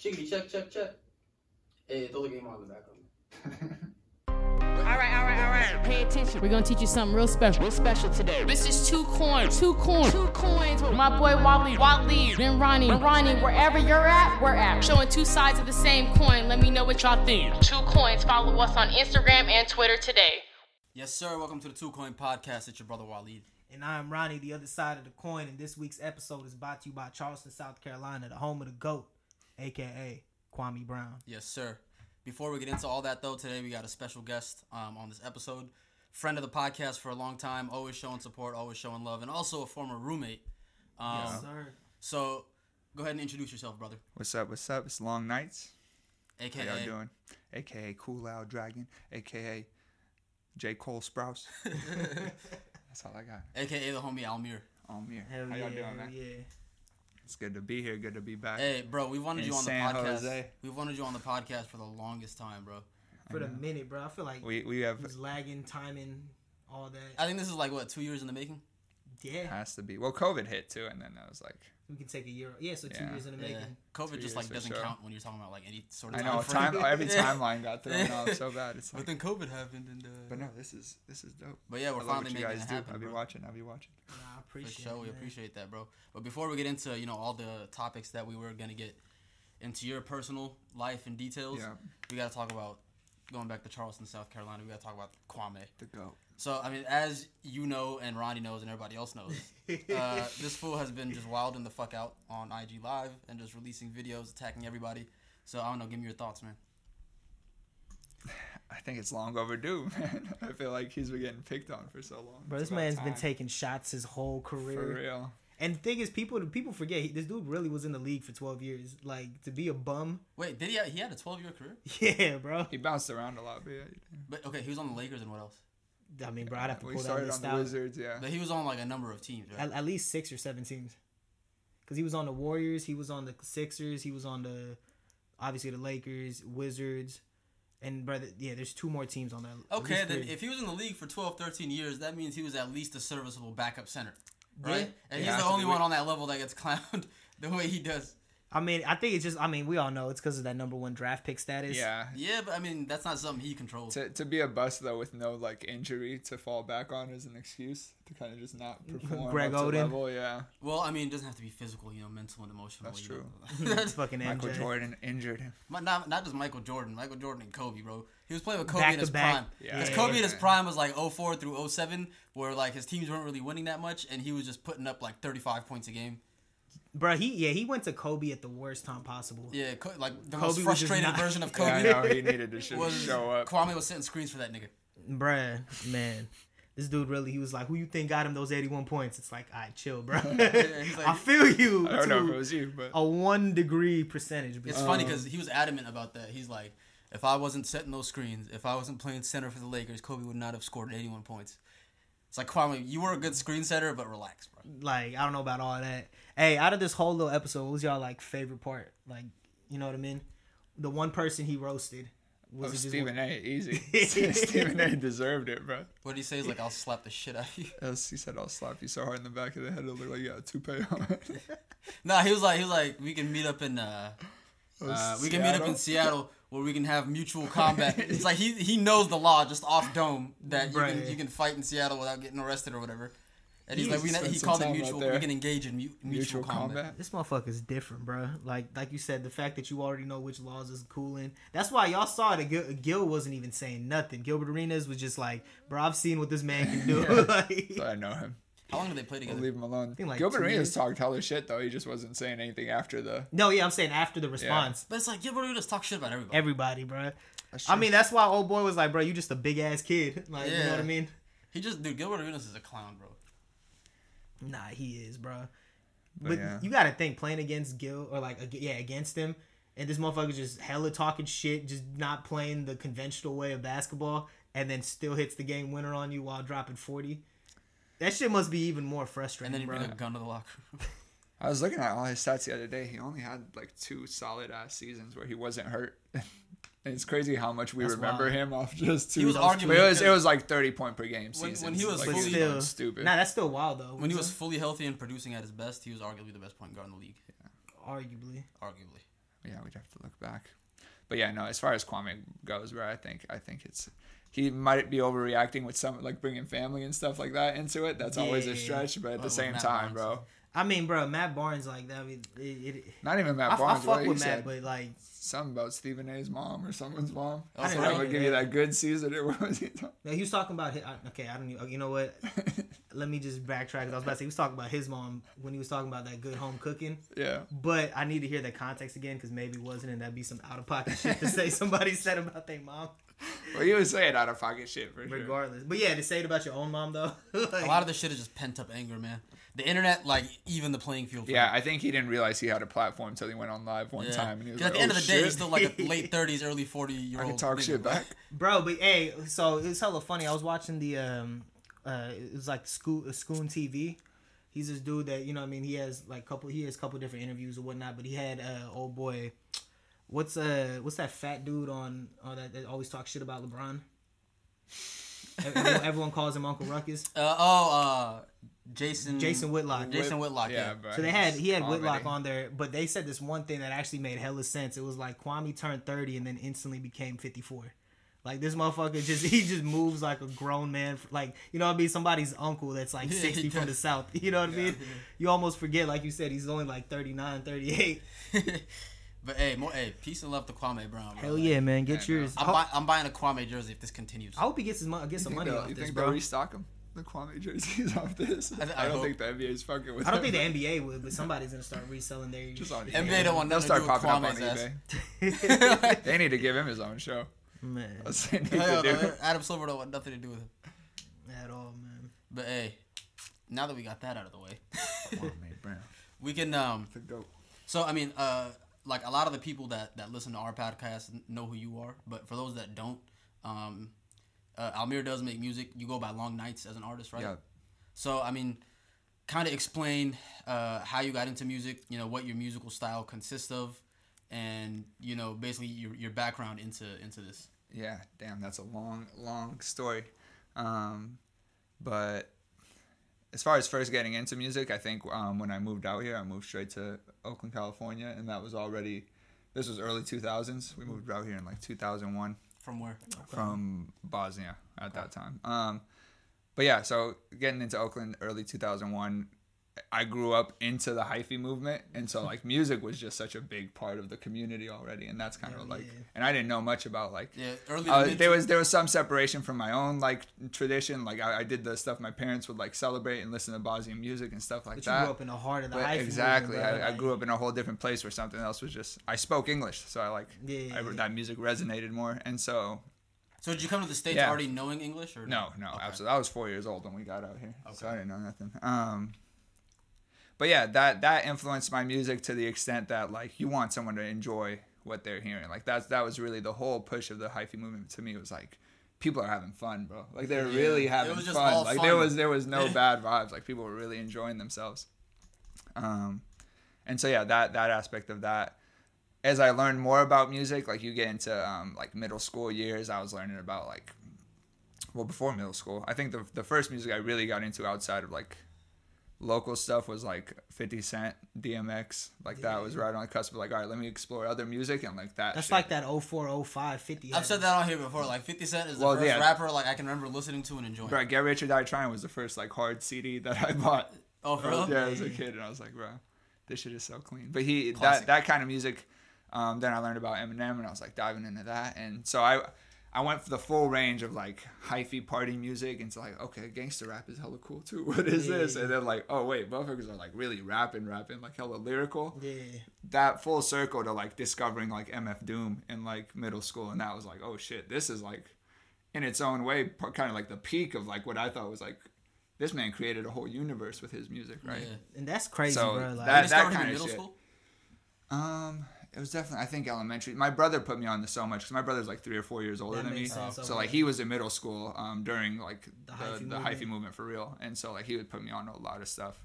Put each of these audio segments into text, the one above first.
Chickity check, check, check. Hey, throw the game on the back of me. All right. Pay attention. We're going to teach you something real special today. This is two coins with my boy Waleed, then Ronnie, wherever you're at, we're at. Showing two sides of the same coin. Let me know what y'all think. Two Coins, follow us on Instagram and Twitter today. Yes, sir. Welcome to the Two Coin Podcast. It's your brother Waleed. And I'm Ronnie, the other side of the coin. And this week's episode is brought to you by Charleston, South Carolina, the home of the GOAT, a.k.a. Kwame Brown. Yes, sir. Before we get into all that, though, today we got a special guest on this episode. Friend of the podcast for a long time, always showing support, always showing love, and also a former roommate. Yes, sir. So go ahead and introduce yourself, brother. What's up? It's Long Nights. A.K.A. How y'all doing? A.K.A. Cool Out Dragon. A.K.A. J. Cole Sprouse. That's all I got. A.K.A. the homie Almir. Hell, how y'all doing, man? Yeah. It's good to be here. Good to be back. Hey, bro, we wanted you on the podcast. We've wanted you on the podcast for the longest time, bro. For the minute, bro. I feel like we have lagging, timing, all that. I think this is like, what, 2 years in the making? Yeah. It has to be. Well, COVID hit, too, and then that was like... We can take a year. Yeah, so 2 years in the making. Yeah. COVID just like doesn't count when you're talking about like any sort of time. Every timeline got thrown off so bad. It's like, but then COVID happened. But no, this is dope. But yeah, we're finally making it happen. I'll be watching. Nah, I appreciate it. We appreciate that, bro. But before we get into, you know, all the topics that we were going to get into your personal life and details, we got to talk about going back to Charleston, South Carolina. We got to talk about Kwame. The GOAT. So, I mean, as you know, and Ronnie knows, and everybody else knows, this fool has been just wilding the fuck out on IG Live and just releasing videos, attacking everybody. So, I don't know. Give me your thoughts, man. I think it's long overdue, man. I feel like he's been getting picked on for so long. Bro, this man's been taking shots his whole career. For real. And the thing is, people forget, this dude really was in the league for 12 years. Like, to be a bum. Wait, did he had a 12-year career? Yeah, bro. He bounced around a lot. But okay, he was on the Lakers and what else? I mean, bro, I'd have to pull that list out. The Wizards, But he was on, like, a number of teams, right? At least 6 or 7 teams. Because he was on the Warriors, he was on the Sixers, he was on the, obviously, the Lakers, Wizards. And, brother, there's 2 more teams on that. Okay, then if he was in the league for 12, 13 years, that means he was at least a serviceable backup center, right? Yeah. And he's the only one on that level that gets clowned the way he does. I mean, I think it's just, we all know it's because of that number 1 draft pick status. Yeah. Yeah, but, that's not something he controls. To be a bust, though, with no, like, injury to fall back on as an excuse to kind of just not perform Greg up Oden. To level, yeah. Well, it doesn't have to be physical, mental and emotional. That's true. That's fucking MJ. Michael Jordan injured him. Not just Michael Jordan. Michael Jordan and Kobe, bro. He was playing with Kobe in his prime. Because Kobe in his prime was, like, 2004 through 2007, where, like, his teams weren't really winning that much, and he was just putting up, like, 35 points a game. Bro, he went to Kobe at the worst time possible. Yeah, the Kobe most frustrated version of Kobe. Yeah, I know, he needed to show up. Kwame was setting screens for that nigga. Bruh, man. This dude really, he was like, who you think got him those 81 points? It's like, all right, chill, bro. I feel you. I don't know if it was you, but... A 1 degree percentage. It's funny because he was adamant about that. He's like, if I wasn't setting those screens, if I wasn't playing center for the Lakers, Kobe would not have scored 81 points. It's like, Kwame, you were a good screen setter, but relax, bro. Like, I don't know about all that. Hey, out of this whole little episode, what was y'all, like, favorite part? Like, you know what I mean? The one person he roasted. Was Stephen A. Easy. Stephen A. deserved it, bro. What did he say? He's like, I'll slap the shit out of you. He said, I'll slap you so hard in the back of the head, it'll look like you got a toupee on. Nah, he was like, we can meet up in, Seattle. Where we can have mutual combat. It's like he knows the law just off dome that you can fight in Seattle without getting arrested or whatever. And he called it mutual. We can engage in mutual combat. This motherfucker's different, bro. Like you said, the fact that you already know which laws is cooling. That's why y'all saw that Gil wasn't even saying nothing. Gilbert Arenas was just like, bro, I've seen what this man can do. So I know him. How long did they play together? We'll leave him alone. Like Gilbert Arenas talked hella shit, though. He just wasn't saying anything after the... No, yeah, I'm saying after the response. Yeah. But it's like, Gilbert Arenas talked shit about everybody. Everybody, bro. That's why old boy was like, bro, you just a big-ass kid. Like, you know what I mean? Dude, Gilbert Arenas is a clown, bro. Nah, he is, bro. But you gotta think, playing against Gil, or against him, and this motherfucker just hella talking shit, just not playing the conventional way of basketball, and then still hits the game winner on you while dropping 40. That shit must be even more frustrating. And then he bring a gun to the locker room. I was looking at all his stats the other day. He only had 2 solid ass seasons where he wasn't hurt. And it's crazy how much we remember him off just 2. He was arguing. It was 30 point per game seasons. When he was fully stupid. Nah, that's still wild though. When he was fully healthy and producing at his best, he was arguably the best point guard in the league. Yeah. Arguably. yeah, we'd have to look back. But yeah, no, as far as Kwame goes, bro, I think it's, he might be overreacting with some, like, bringing family and stuff like that into it. That's always a stretch, but at the same time, bro. I mean, bro, Matt Barnes, like, that would be... Not even Matt Barnes. I fuck with Matt, but, like... Something about Stephen A.'s mom or someone's mom. Also, that would give you that good season. Or what was he talking about? He was talking about... Okay, I don't even... You know what? Let me just backtrack, because I was about to say, he was talking about his mom when he was talking about that good home cooking. Yeah. But I need to hear that context again, because maybe it wasn't, and that'd be some out-of-pocket shit to say somebody said about their mom. Well, you would say it out-of-pocket shit, for sure. Regardless. But yeah, to say it about your own mom, though. Like, a lot of the shit is just pent-up anger, man. The internet, like, even the playing field. Yeah, I think he didn't realize he had a platform until he went on live one time. And he was like, at the end of the day, he's still like a late 30s, early 40-year-old. I can talk shit back. Bro, but hey, so it was hella funny. I was watching the, it was like Schoon TV. He's this dude that, you know what I mean, he has a couple different interviews or whatnot, but he had old boy, what's that fat dude on that always talks shit about LeBron? Everyone calls him Uncle Ruckus. Jason Whitlock. Jason Whitlock, yeah. So he had Whitlock on there, but they said this one thing that actually made hella sense. It was like Kwame turned 30 and then instantly became 54. Like, this motherfucker just moves like a grown man. Like, you know what I mean? Somebody's uncle that's like 60 from the South. You know what I mean? You almost forget, like you said, he's only like 39, 38. But hey, peace and love to Kwame Brown. Bro. Hell yeah, man, get yours. I'm buying a Kwame jersey if this continues. I hope he gets some money off this, bro. You think they'll restock him? The Kwame jerseys off this. I don't think the NBA is fucking with. I don't think the NBA would, but somebody's gonna start reselling their. Just on NBA don't want nothing to do with Kwame's ass. They need to give him his own show. Man, Adam Silver don't want nothing to do with him at all, man. But hey, now that we got that out of the way, Kwame Brown, we can the goat. So I mean, like, a lot of the people that listen to our podcast know who you are, but for those that don't, Almir does make music. You go by Long Nights as an artist, right? Yeah. So, I mean, kind of explain how you got into music, you know, what your musical style consists of, and, you know, basically your background into this. Yeah, damn, that's a long, long story. But as far as first getting into music, I think when I moved out here, I moved straight to Oakland, California, and that was already, this was early 2000s. We moved out here in like 2001. From where? From Bosnia at that time. But yeah, so getting into Oakland early 2001, I grew up into the hyphy movement. And so, like, music was just such a big part of the community already. And that's kind of like, and I didn't know much about, like, there was some separation from my own, like, tradition. Like, I did the stuff my parents would, like, celebrate and listen to Bosnian music and stuff like that. But you grew up in the heart of the hyphy. Exactly. Movement, I grew up in a whole different place where something else was just, I spoke English. So I that music resonated more. And so. So did you come to the States already knowing English? Or No, okay. Absolutely. I was 4 years old when we got out here. Okay. So I didn't know nothing. But yeah, that influenced my music to the extent that, like, you want someone to enjoy what they're hearing. Like, that was really the whole push of the hyphy movement to me. It was like, people are having fun, bro. Like, they're really having fun. Like, there was no bad vibes. Like, people were really enjoying themselves. And so yeah, that aspect of that. As I learned more about music, like, you get into like, middle school years, I was learning about, like, well, before middle school, I think the first music I really got into outside of, like, local stuff was like 50 Cent, DMX. Like, that was right on the cusp of, like, all right, let me explore other music and, like, that. That's shit. Like that 04, 05, 50. I've said that on here before. Like, 50 Cent is the first rapper, like, I can remember listening to and enjoying. Bro, Get Rich or Die Trying was the first, like, hard CD that I bought. Oh, for real? Yeah, as a kid, and I was like, bro, this shit is so clean. But that kind of music. Then I learned about Eminem, and I was like diving into that, and so I went for the full range of, like, hyphy party music, and it's like, okay, gangster rap is hella cool too. What is this? And then, like, oh wait, motherfuckers are, like, really rapping, like, hella lyrical. Yeah. That full circle to, like, discovering, like, MF Doom in, like, middle school, and that was like, oh shit, this is, like, in its own way, kind of like the peak of, like, what I thought was, like, this man created a whole universe with his music, right? Yeah. And that's crazy, so, bro. Like, that kind of shit. School? It was definitely, I think, elementary. My brother put me on to so much because my brother's like 3 or 4 years older than me. So like, he was in middle school during, like, the hyphy movement for real. And so, like, he would put me on to a lot of stuff.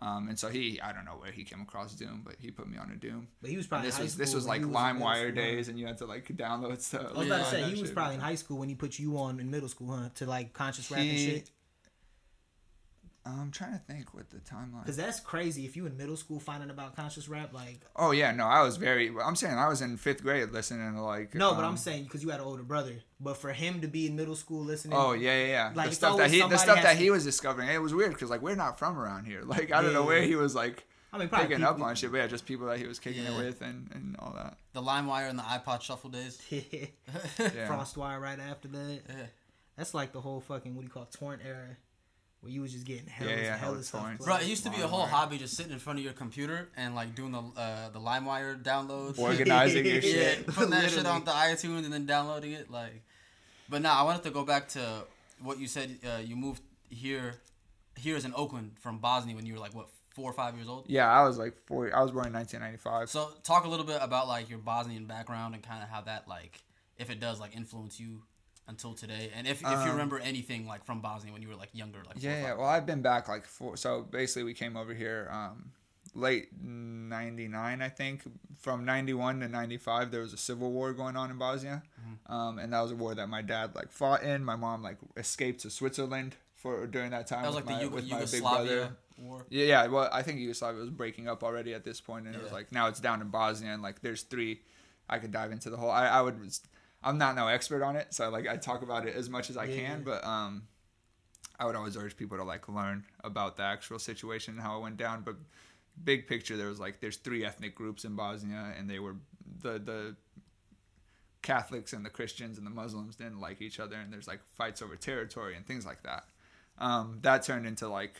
And so I don't know where he came across Doom, but he put me on to Doom. But he was probably this was like LimeWire days, and you had to, like, download stuff. I was about to say, he was probably in high school when he put you on in middle school, huh? To, like, conscious rap and shit. I'm trying to think what the timeline. Because that's crazy. If you in middle school finding about conscious rap, like. Oh yeah, no, I was very. I'm saying I was in 5th grade listening to like. No, but I'm saying because you had an older brother. But for him to be in middle school listening. Oh yeah. Like the stuff that he was discovering. It was weird because like we're not from around here. Like I don't know where he was like. I mean, probably picking up on shit, but yeah, just people that he was kicking it with and all that. The LimeWire and the iPod Shuffle days. FrostWire right after that. Yeah. That's like the whole fucking what do you call it, torrent era. Where you was just getting hella stuff. Bro, it used to be a whole hobby just sitting in front of your computer and like doing the LimeWire downloads. Organizing your shit. Putting that shit on the iTunes and then downloading it. Like, but nah, I wanted to go back to what you said. You moved here. Here is in Oakland from Bosnia when you were like, what, 4 or 5 years old? Yeah, I was like 4. I was born in 1995. So talk a little bit about like your Bosnian background and kind of how that like, if it does like influence you. Until today, and if you remember anything like from Bosnia when you were like younger, like well, I've been back like 4. So basically, we came over here late '99, I think. From '91 to '95, there was a civil war going on in Bosnia, and that was a war that my dad like fought in. My mom like escaped to Switzerland during that time. That was like with my big brother. War. Yeah. Well, I think Yugoslavia was breaking up already at this point, and it was like now it's down in Bosnia, and like there's 3. I could dive into the whole. I'm not no expert on it, so like I talk about it as much as I can, but I would always urge people to like learn about the actual situation and how it went down. But big picture, there's 3 ethnic groups in Bosnia, and they were the Catholics and the Christians and the Muslims didn't like each other, and there's like fights over territory and things like that. That turned into like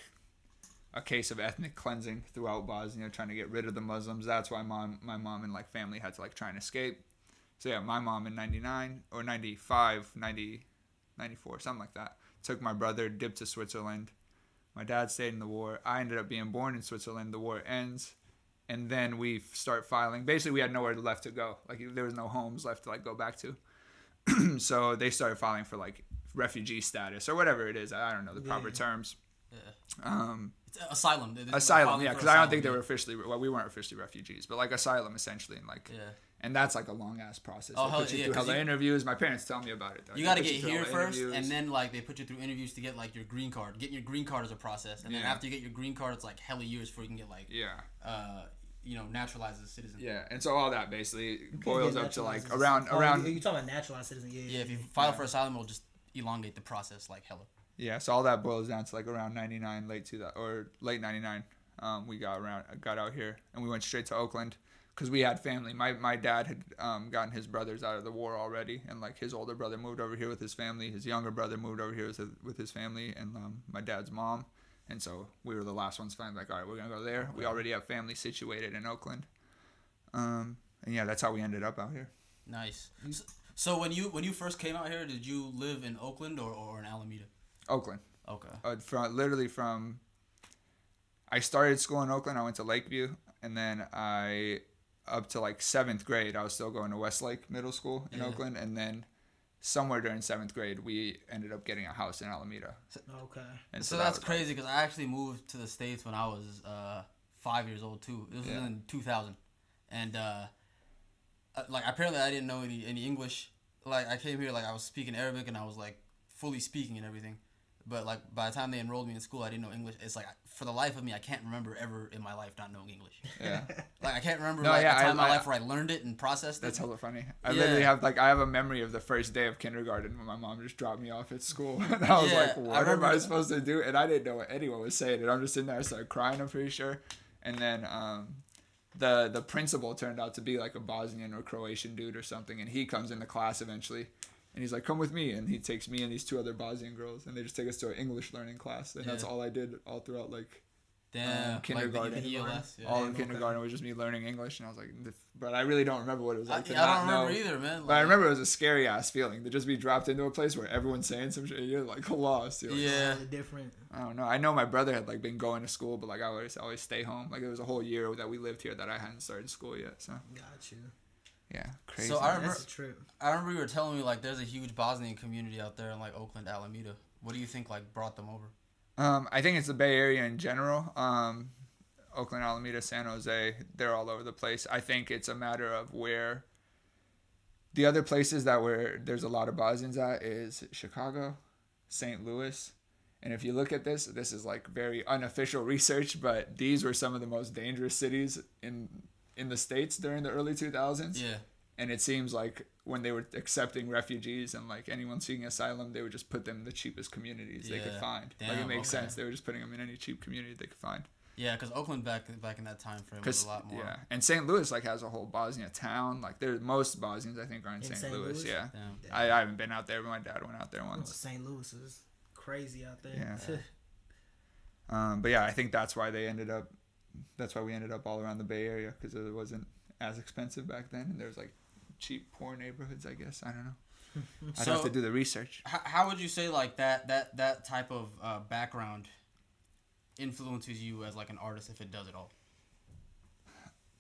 a case of ethnic cleansing throughout Bosnia, trying to get rid of the Muslims. That's why my mom and like family had to like try and escape. So yeah, my mom in 99 or 95, 90, 94, something like that, took my brother, dipped to Switzerland. My dad stayed in the war. I ended up being born in Switzerland. The war ends, and then we start filing. Basically, we had nowhere left to go. Like there was no homes left to like go back to. So they started filing for like refugee status or whatever it is. I don't know the proper terms. Yeah. It's asylum. Asylum, yeah, because I don't think they were officially. Well, we weren't officially refugees, but like asylum essentially, and like. Yeah. And that's like a long ass process. Oh, they put you through hella interviews. My parents tell me about it. Though. You got to get here first, and then like they put you through interviews to get like your green card. Getting your green card is a process, and then after you get your green card, it's like hella years before you can get like naturalized as a citizen. Yeah, and so all that basically boils up to like around. You talking about naturalized citizen? Yeah. If you file for asylum, it'll just elongate the process like hella. Yeah, so all that boils down to like around 99, late 99. We got out here, and we went straight to Oakland. Because we had family. My dad had gotten his brothers out of the war already. And, like, his older brother moved over here with his family. His younger brother moved over here with his family and my dad's mom. And so we were the last ones finally like, all right, we're going to go there. We already have family situated in Oakland. And, yeah, that's how we ended up out here. Nice. So when you first came out here, did you live in Oakland or in Alameda? Oakland. Okay. I started school in Oakland. I went to Lakeview. And then up to like 7th grade, I was still going to Westlake Middle School in Oakland. And then somewhere during 7th grade, we ended up getting a house in Alameda. Okay. And so that's crazy because I actually moved to the States when I was 5 years old too. This was in 2000. And like apparently I didn't know any English. Like I came here, like I was speaking Arabic and I was like fully speaking and everything. But like by the time they enrolled me in school, I didn't know English. It's like for the life of me, I can't remember ever in my life not knowing English. Yeah, like I can't remember a time in my life where I learned it and processed it. That's hella funny. I literally have I have a memory of the first day of kindergarten when my mom just dropped me off at school, and I was like, "What am I supposed to do?" And I didn't know what anyone was saying, and I'm just sitting there, I started crying. I'm pretty sure, and then the principal turned out to be like a Bosnian or Croatian dude or something, and he comes into class eventually. And he's like, come with me. And he takes me and these 2 other Bosnian girls. And they just take us to an English learning class. And that's all I did all throughout, like, kindergarten. Like all in kindergarten was just me learning English. And I was like, but I really don't remember what it was like. I don't remember either, man. Like, but I remember it was a scary-ass feeling to just be dropped into a place where everyone's saying some shit. And you're, like, lost. You're like, different. I don't know. I know my brother had, like, been going to school. But, like, I always stay home. Like, it was a whole year that we lived here that I hadn't started school yet. So. Got you. Yeah, crazy. So I remember you were telling me like there's a huge Bosnian community out there in like Oakland, Alameda. What do you think like brought them over? I think it's the Bay Area in general. Oakland, Alameda, San Jose, they're all over the place. I think it's a matter of where the other places that where there's a lot of Bosnians at is Chicago, St. Louis, And if you look at this, this is like very unofficial research, but these were some of the most dangerous cities in the States during the early 2000s. Yeah. And it seems like when they were accepting refugees and like anyone seeking asylum, they would just put them in the cheapest communities they could find. Damn, like it makes sense. They were just putting them in any cheap community they could find. Yeah, because Oakland back in that time frame was a lot more. Yeah, and St. Louis like has a whole Bosnia town. Like there's most Bosnians I think are in St. Louis. Yeah, damn. I haven't been out there, but my dad went out there once. St. Louis is crazy out there. Yeah. But yeah, I think that's why we ended up all around the Bay Area, because it wasn't as expensive back then, and there was like cheap poor neighborhoods, I guess. I don't know. I'd have to do the research. How would you say like that type of background influences you as like an artist, if it does at all?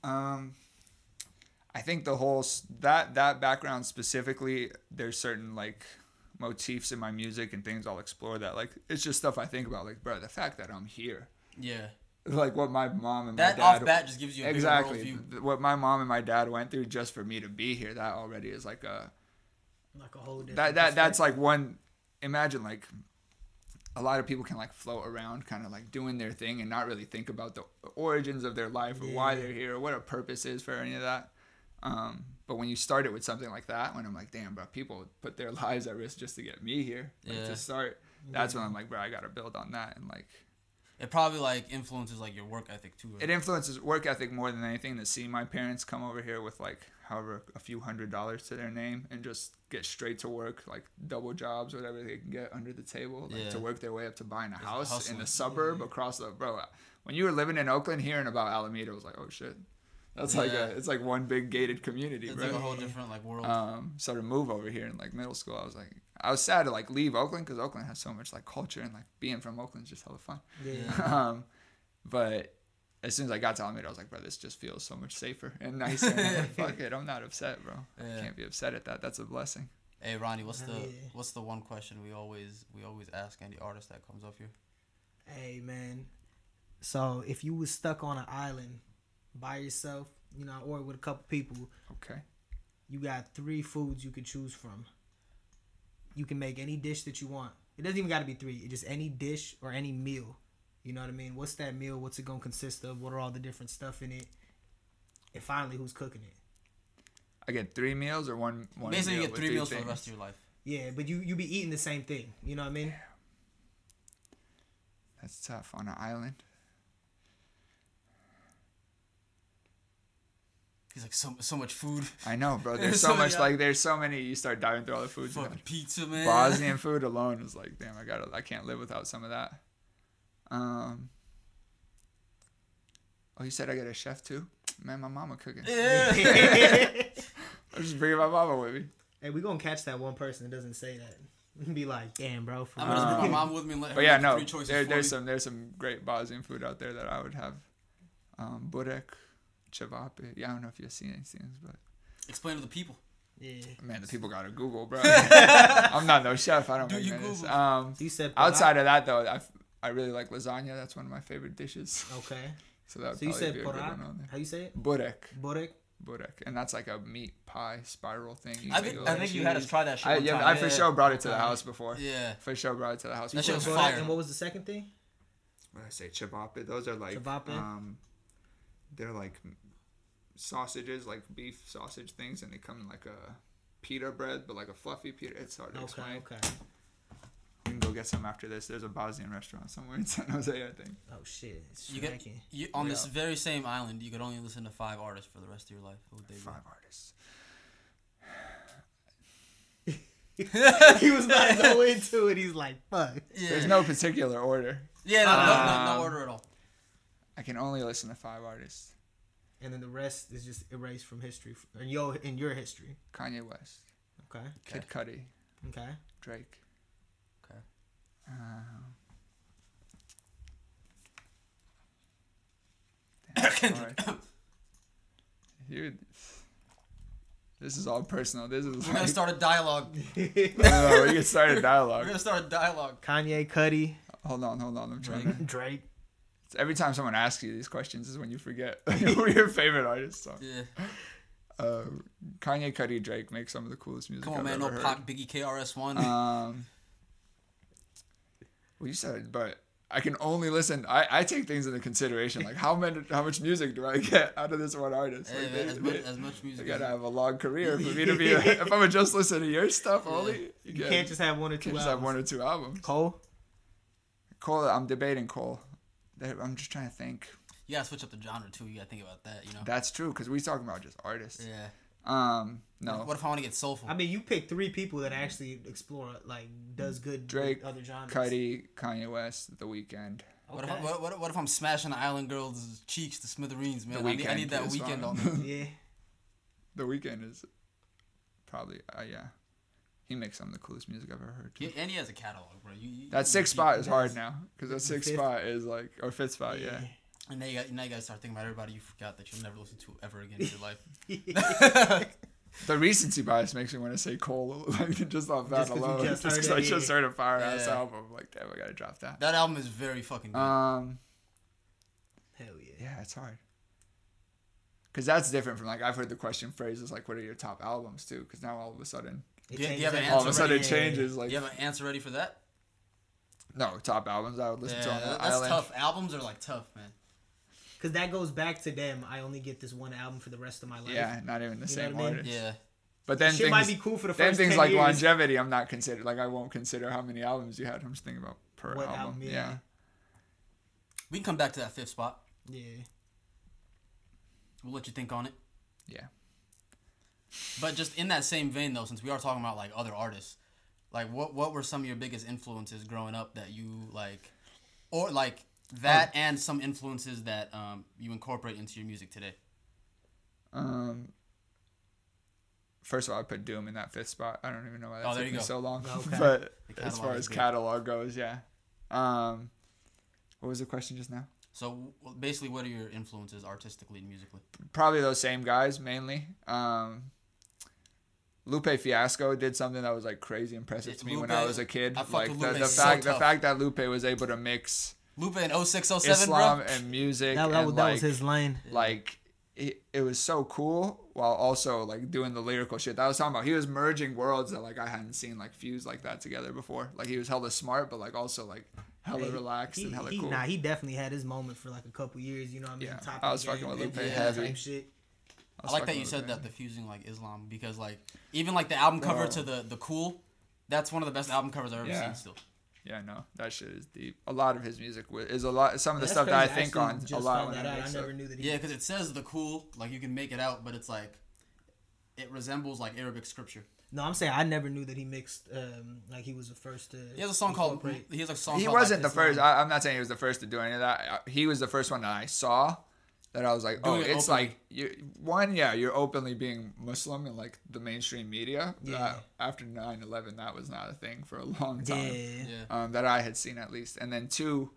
I think the whole that background specifically, there's certain like motifs in my music and things I'll explore that like it's just stuff I think about, like, bro, the fact that I'm here, yeah, like what my mom and my dad, off bat just gives you a exactly view. What my mom and my dad went through just for me to be here, that already is like a whole different that's like one. Imagine like a lot of people can like float around kind of like doing their thing and not really think about the origins of their life or why they're here or what a purpose is for any of that. But when you start it with something like that, when I'm like, damn, bro, people put their lives at risk just to get me here, to start, that's when I'm like, bro, I got to build on that. And like, it probably like influences like your work ethic too. Right? It influences work ethic more than anything, to see my parents come over here with like however a few $100s to their name and just get straight to work, like double jobs, whatever they can get under the table, like to work their way up to buying a house in the suburb across the bro. When you were living in Oakland, hearing about Alameda was like, oh shit, that's like it's like one big gated community. It's like a whole different like world. So to move over here in like middle school, I was sad to like leave Oakland, because Oakland has so much like culture, and like being from Oakland is just hella fun. Yeah. But as soon as I got to Alameda, I was like, bro, this just feels so much safer and nicer. And I'm like, fuck it, I'm not upset, bro. Yeah. I can't be upset at that. That's a blessing. Hey Ronnie, what's the one question we always ask any artist that comes up here? Hey man, so if you was stuck on an island by yourself, you know, or with a couple people, okay, you got 3 foods you could choose from. You can make any dish that you want. It doesn't even got to be 3. It's just any dish or any meal. You know what I mean? What's that meal? What's it going to consist of? What are all the different stuff in it? And finally, who's cooking it? I get 3 meals or one basically meal? Basically, you get 3 meals for the rest of your life. Yeah, but you be eating the same thing. You know what I mean? That's tough on an island. He's like, so much food. I know, bro. There's so much, like, there's so many. You start diving through all the foods. Fucking pizza, man. Bosnian food alone is like, damn, I can't live without some of that. Oh, you said I got a chef too? Man, my mama cooking. Yeah. I'm just bringing my mama with me. Hey, we gonna catch that one person that doesn't say that. Be like, damn, bro. I'm gonna just bring my mom with me and let her make 3 choices for me. There's some great Bosnian food out there that I would have. Burek. Ćevapi. Yeah, I don't know if you've seen these things, but explain to the people. Yeah. Man, the people gotta Google, bro. I'm not no chef. I don't make minutes. Outside of that though, I really like lasagna. That's one of my favorite dishes. Okay. So that would probably be a good one on there. How you say it? Burek. And that's like a meat pie spiral thing. I think you had us try that shit. I for sure brought it to the house before. Yeah. For sure brought it to the house before. That shit was fire. And what was the second thing? When I say Ćevapi, those are like Ćevapi. They're like sausages, like beef sausage things, and they come in like a pita bread, but like a fluffy pita. It's hard to explain. Okay. We can go get some after this. There's a Bosnian restaurant somewhere in San Jose, I think. Oh shit! On this very same island, you could only listen to 5 artists for the rest of your life. Who would they be? 5 artists. He was not so into it. He's like, fuck. Yeah. There's no particular order. Yeah, no order at all. I can only listen to 5 artists. And then the rest is just erased from history. In your history. Kanye West. Okay. Kid Cudi. Okay. Drake. Okay. Dude, this is all personal. This is we're going to start a dialogue. We're going to start a dialogue. We're going to start a dialogue. Kanye, Cudi. Hold on. I'm trying to... Drake. Every time someone asks you these questions is when you forget who your favorite artists are. Yeah. Kanye, Cudi, Drake make some of the coolest music I've ever heard. Pac, Biggie, KRS-One. Well, you said, but I can only listen. I take things into consideration, like how much music do I get out of this one artist? Like, as much music. I gotta have a long career for me to be. If I'm just listen to your stuff only, you can't just have one or two. Just have one or two albums. Cole, I'm debating Cole. I'm just trying to think. You gotta switch up the genre too. You gotta think about that. You know. That's true, because we talking about just artists. Yeah. No. What if I want to get soulful? I mean, you pick three people that actually explore, like, does good Drake, other genres. Cudi, Kanye West, The Weeknd. Okay. What if I'm smashing the Island Girl's cheeks to smithereens, man? I need that Weeknd on me. Yeah. The Weeknd is probably, yeah. He makes some of the coolest music I've ever heard. Yeah, and he has a catalog, bro. That sixth spot is hard now, because that sixth spot is like, or fifth spot, yeah. And now you gotta start thinking about everybody you forgot that you'll never listen to ever again in your life. The recency bias makes me want to say Cole, like, just off that alone. Just because I just heard a fire-ass album. I'm like, damn, I gotta drop that. That album is very fucking good. Hell yeah. Yeah, it's hard. Because that's different from, like, I've heard the question phrases, like, what are your top albums, too? Because now all of a sudden... It changes. Like, do you have an answer ready for that? No, top albums I would listen to on that island. That's tough. Albums are, like, tough, man. Because that goes back to them. I only get this one album for the rest of my life. Yeah, not even the same artist. Yeah. But then shit might be cool for the first 10 years. Then things like longevity, I'm not considered. Like, I won't consider how many albums you had. I'm just thinking about per album. Yeah. We can come back to that fifth spot. Yeah. We'll let you think on it. Yeah. But just in that same vein, though, since we are talking about, like, other artists, like, what were some of your biggest influences growing up that you, like, or, like, that and some influences that you incorporate into your music today? First of all, I put Doom in that fifth spot. I don't even know why that took me so long. Okay. But as far as catalog goes, yeah. What was the question just now? So basically, what are your influences artistically and musically? Probably those same guys, mainly. Lupe Fiasco did something that was, like, crazy impressive to me when I was a kid. The fact that Lupe was able to mix... Lupe in 0607, Islam, bro. Islam and music. That was his lane. Like, it was so cool while also, like, doing the lyrical shit that I was talking about. He was merging worlds that, like, I hadn't seen, like, fused like that together before. Like, he was hella smart, but, like, also, like, hella relaxed and hella cool. Nah, he definitely had his moment for, like, a couple years. You know what I mean? Yeah, I was fucking with Lupe heavy. Shit. I like that you said that, the fusing, like, Islam, because, like, even, like, the album cover to The Cool, that's one of the best album covers I've ever seen still. Yeah, no, that shit is deep. A lot of his music is a lot. Some of the stuff crazy. That I think on a lot. I never knew that. Yeah, because it says The Cool, like, you can make it out, but it's like it resembles, like, Arabic scripture. No, I'm saying I never knew that he mixed. Like, he was the first to. He has a song called. He has a song. He wasn't the first. I'm not saying he was the first to do any of that. He was the first one that I saw. That I was like, it's openly. Like, you're openly being Muslim in, like, the mainstream media. Yeah. After 9/11, that was not a thing for a long time. Yeah. That I had seen, at least. And then two,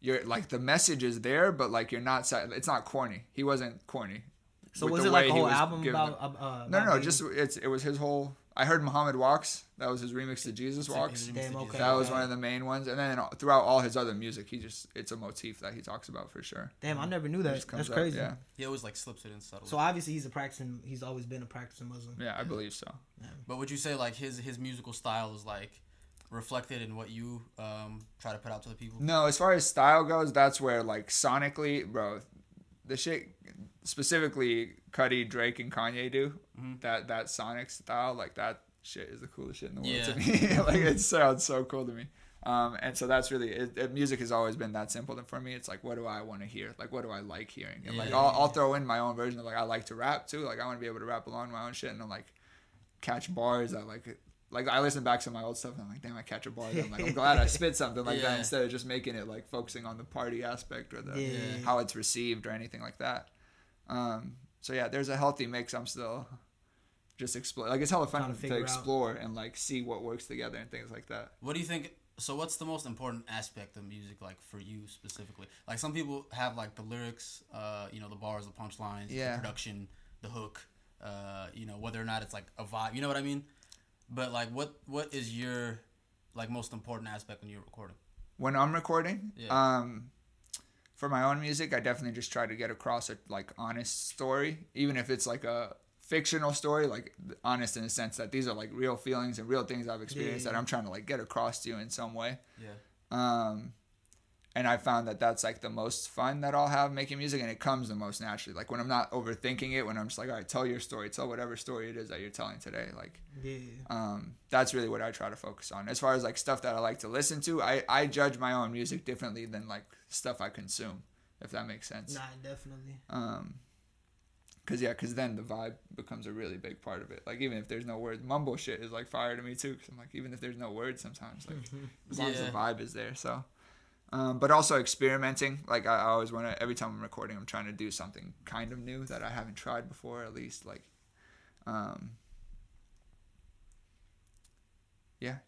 you're like, the message is there, but, like, you're not. It's not corny. He wasn't corny. So was it like a whole album about? It was his whole. I heard Muhammad Walks. That was his remix to Jesus Walks. That was one of the main ones. And then throughout all his other music, it's a motif that he talks about for sure. Damn, I never knew that. That's crazy. Yeah. He always, like, slips it in subtly. So obviously he's always been a practicing Muslim. Yeah, I believe so. Yeah. But would you say, like, his musical style is, like, reflected in what you try to put out to the people? No, as far as style goes, that's where, like, sonically, bro, the shit specifically Cudi, Drake, and Kanye do, that sonic style, like, that shit is the coolest shit in the world to me. Like, it sounds so cool to me. And so that's really it. Music has always been that simple for me. It's like, what do I want to hear? Like, what do I like hearing? And I'll throw in my own version of, like, I like to rap too. Like, I want to be able to rap along my own shit and I'm like catch bars. I like it. Like, I listen back to my old stuff and I'm like, damn, I catch a bar. And I'm like, I'm glad I spit something like that instead of just making it, like, focusing on the party aspect or the how it's received or anything like that. So yeah, there's a healthy mix. I'm still just explore. Like, it's hella fun to explore out and, like, see what works together and things like that. What do you think? So what's the most important aspect of music, like, for you specifically? Like, some people have, like, the lyrics, the bars, the punchlines, the production, the hook, whether or not it's, like, a vibe. You know what I mean? But, like, what is your, like, most important aspect when you're recording? When I'm recording? Yeah. For my own music, I definitely just try to get across a, like, honest story. Even if it's, like, a fictional story, like, honest in the sense that these are, like, real feelings and real things I've experienced that I'm trying to, like, get across to you in some way. Yeah. And I found that that's like the most fun that I'll have making music, and it comes the most naturally. Like when I'm not overthinking it, when I'm just like, all right, tell your story, tell whatever story it is that you're telling today. Like, yeah. That's really what I try to focus on. As far as like stuff that I like to listen to, I judge my own music differently than like stuff I consume, if that makes sense. Nah, definitely. Cause then the vibe becomes a really big part of it. Like even if there's no words, mumble shit is like fire to me too. Cause I'm like, even if there's no words, sometimes like as long as the vibe is there. So. But also experimenting. Like I always want to, every time I'm recording, I'm trying to do something kind of new that I haven't tried before, at least like,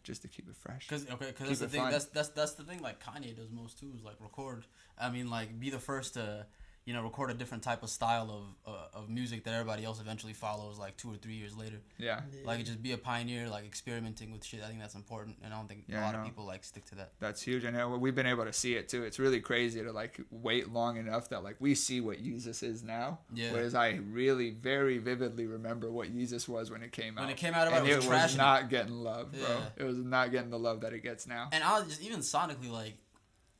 just to keep it fresh. Cause that's the thing. That's the thing. Like Kanye does most too, is like record. I mean, like be the first to, record a different type of style of music that everybody else eventually follows, like 2 or 3 years later. Yeah. Like just be a pioneer, like experimenting with shit. I think that's important, and I don't think a lot of people like stick to that. That's huge. I know we've been able to see it too. It's really crazy to like wait long enough that like we see what Yeezus is now. Yeah. Whereas I really very vividly remember what Yeezus was when it came out. When it came out, and it was not getting love, bro. Yeah. It was not getting the love that it gets now. And I was just even sonically like,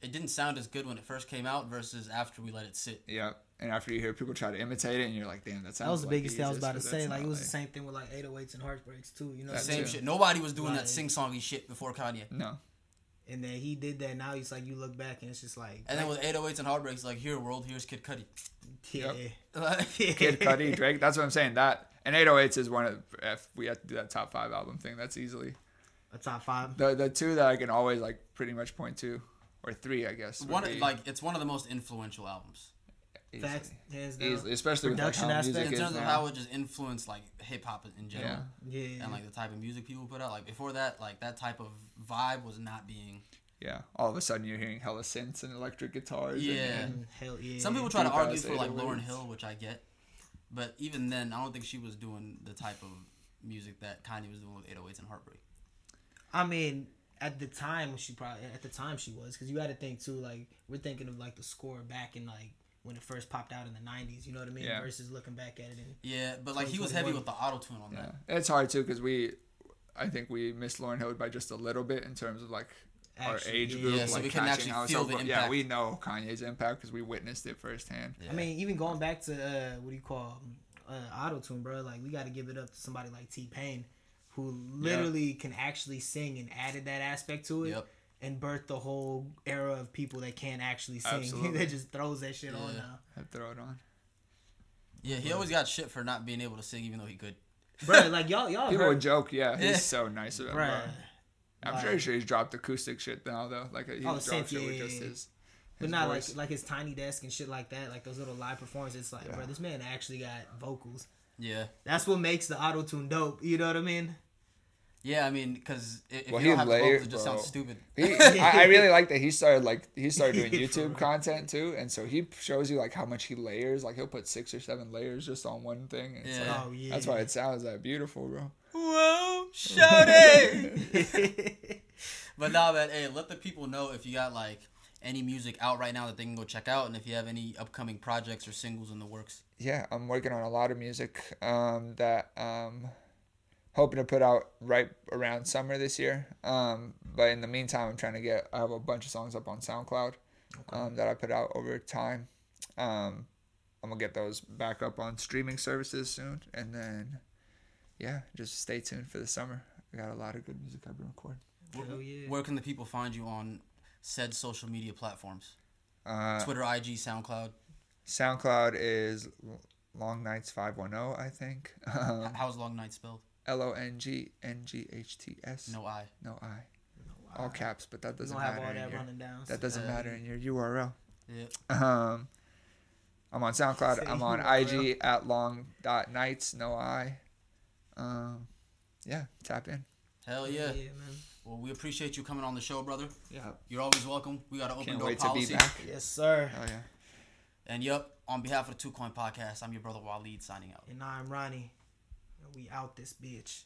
it didn't sound as good when it first came out versus after we let it sit. Yeah, and after you hear people try to imitate it, and you're like, damn, that sounds like... That was the biggest thing I was about to say. Like, it was the same thing with, like, 808s and Heartbreaks, too. You know, the same shit. Nobody was doing that sing-songy shit before Kanye. No. And then he did that, now he's like, you look back, and it's just like... And then with 808s and Heartbreaks, like, here, world, here's Kid Cudi. Yeah. Kid Cudi, Drake, that's what I'm saying. That, and 808s is one of... If we have to do that top five album thing, that's easily... A top five? The two that I can always, like, pretty much point to. Or three, I guess. It's one of the most influential albums. Easily, especially with production aspect. In terms of how it just influenced like hip hop in general. Yeah. And like the type of music people put out. Like before that, like that type of vibe was not being. Yeah. All of a sudden, you're hearing hella synths and electric guitars. Yeah. And hell yeah. Some people try to argue for like Lauryn Hill, which I get, but even then, I don't think she was doing the type of music that Kanye was doing with 808s and Heartbreak. I mean. At the time she was, because you had to think too, like we're thinking of like the score back in like when it first popped out in the 90s, you know what I mean? Yeah. Versus looking back at it. But like he was heavy with the auto-tune on that. It's hard too, because I think we missed Lauryn Hill by just a little bit in terms of like actually, our age group. Yeah, so we can actually feel the impact. Yeah, we know Kanye's impact because we witnessed it firsthand. Yeah. I mean, even going back to auto-tune, bro, like we got to give it up to somebody like T Pain, who literally can actually sing and added that aspect to it and birthed the whole era of people that can't actually sing. That just throws that shit on now. I throw it on. Yeah, he always got shit for not being able to sing even though he could. Bro, like y'all people would joke, he's so nice about it. I'm sure he's dropped acoustic shit now though. Like he's dropped shit with just his But not like his Tiny Desk and shit like that, like those little live performances. It's like, bro, this man actually got vocals. Yeah. That's what makes the auto-tune dope, you know what I mean? Yeah, I mean, because if you don't have vocals, it just sounds stupid. I really like that he started doing YouTube content too, and so he shows you like how much he layers. Like he'll put 6 or 7 layers just on one thing. And it's like, that's why it sounds that beautiful, bro. Whoa, shout it! But nah, man, hey, let the people know if you got like any music out right now that they can go check out, and if you have any upcoming projects or singles in the works. Yeah, I'm working on a lot of music hoping to put out right around summer this year. But in the meantime, I have a bunch of songs up on SoundCloud that I put out over time. I'm going to get those back up on streaming services soon. And then, just stay tuned for the summer. I got a lot of good music I've been recording. Where can the people find you on said social media platforms? Twitter, IG, SoundCloud? SoundCloud is Long Nights 510, I think. How's Long Nights spelled? LONGNGHTS. No I. All caps, but that doesn't matter. That doesn't matter in your URL. Yeah. I'm on SoundCloud. I'm on IG at long.nights. No I. Tap in. Hell yeah. Yeah, man. Well, we appreciate you coming on the show, brother. Yeah. You're always welcome. We got an open door policy. Can't wait to be back. Yes, sir. Oh yeah. And on behalf of the Two Coin Podcast, I'm your brother Waleed signing out. And I'm Ronnie. We out this bitch.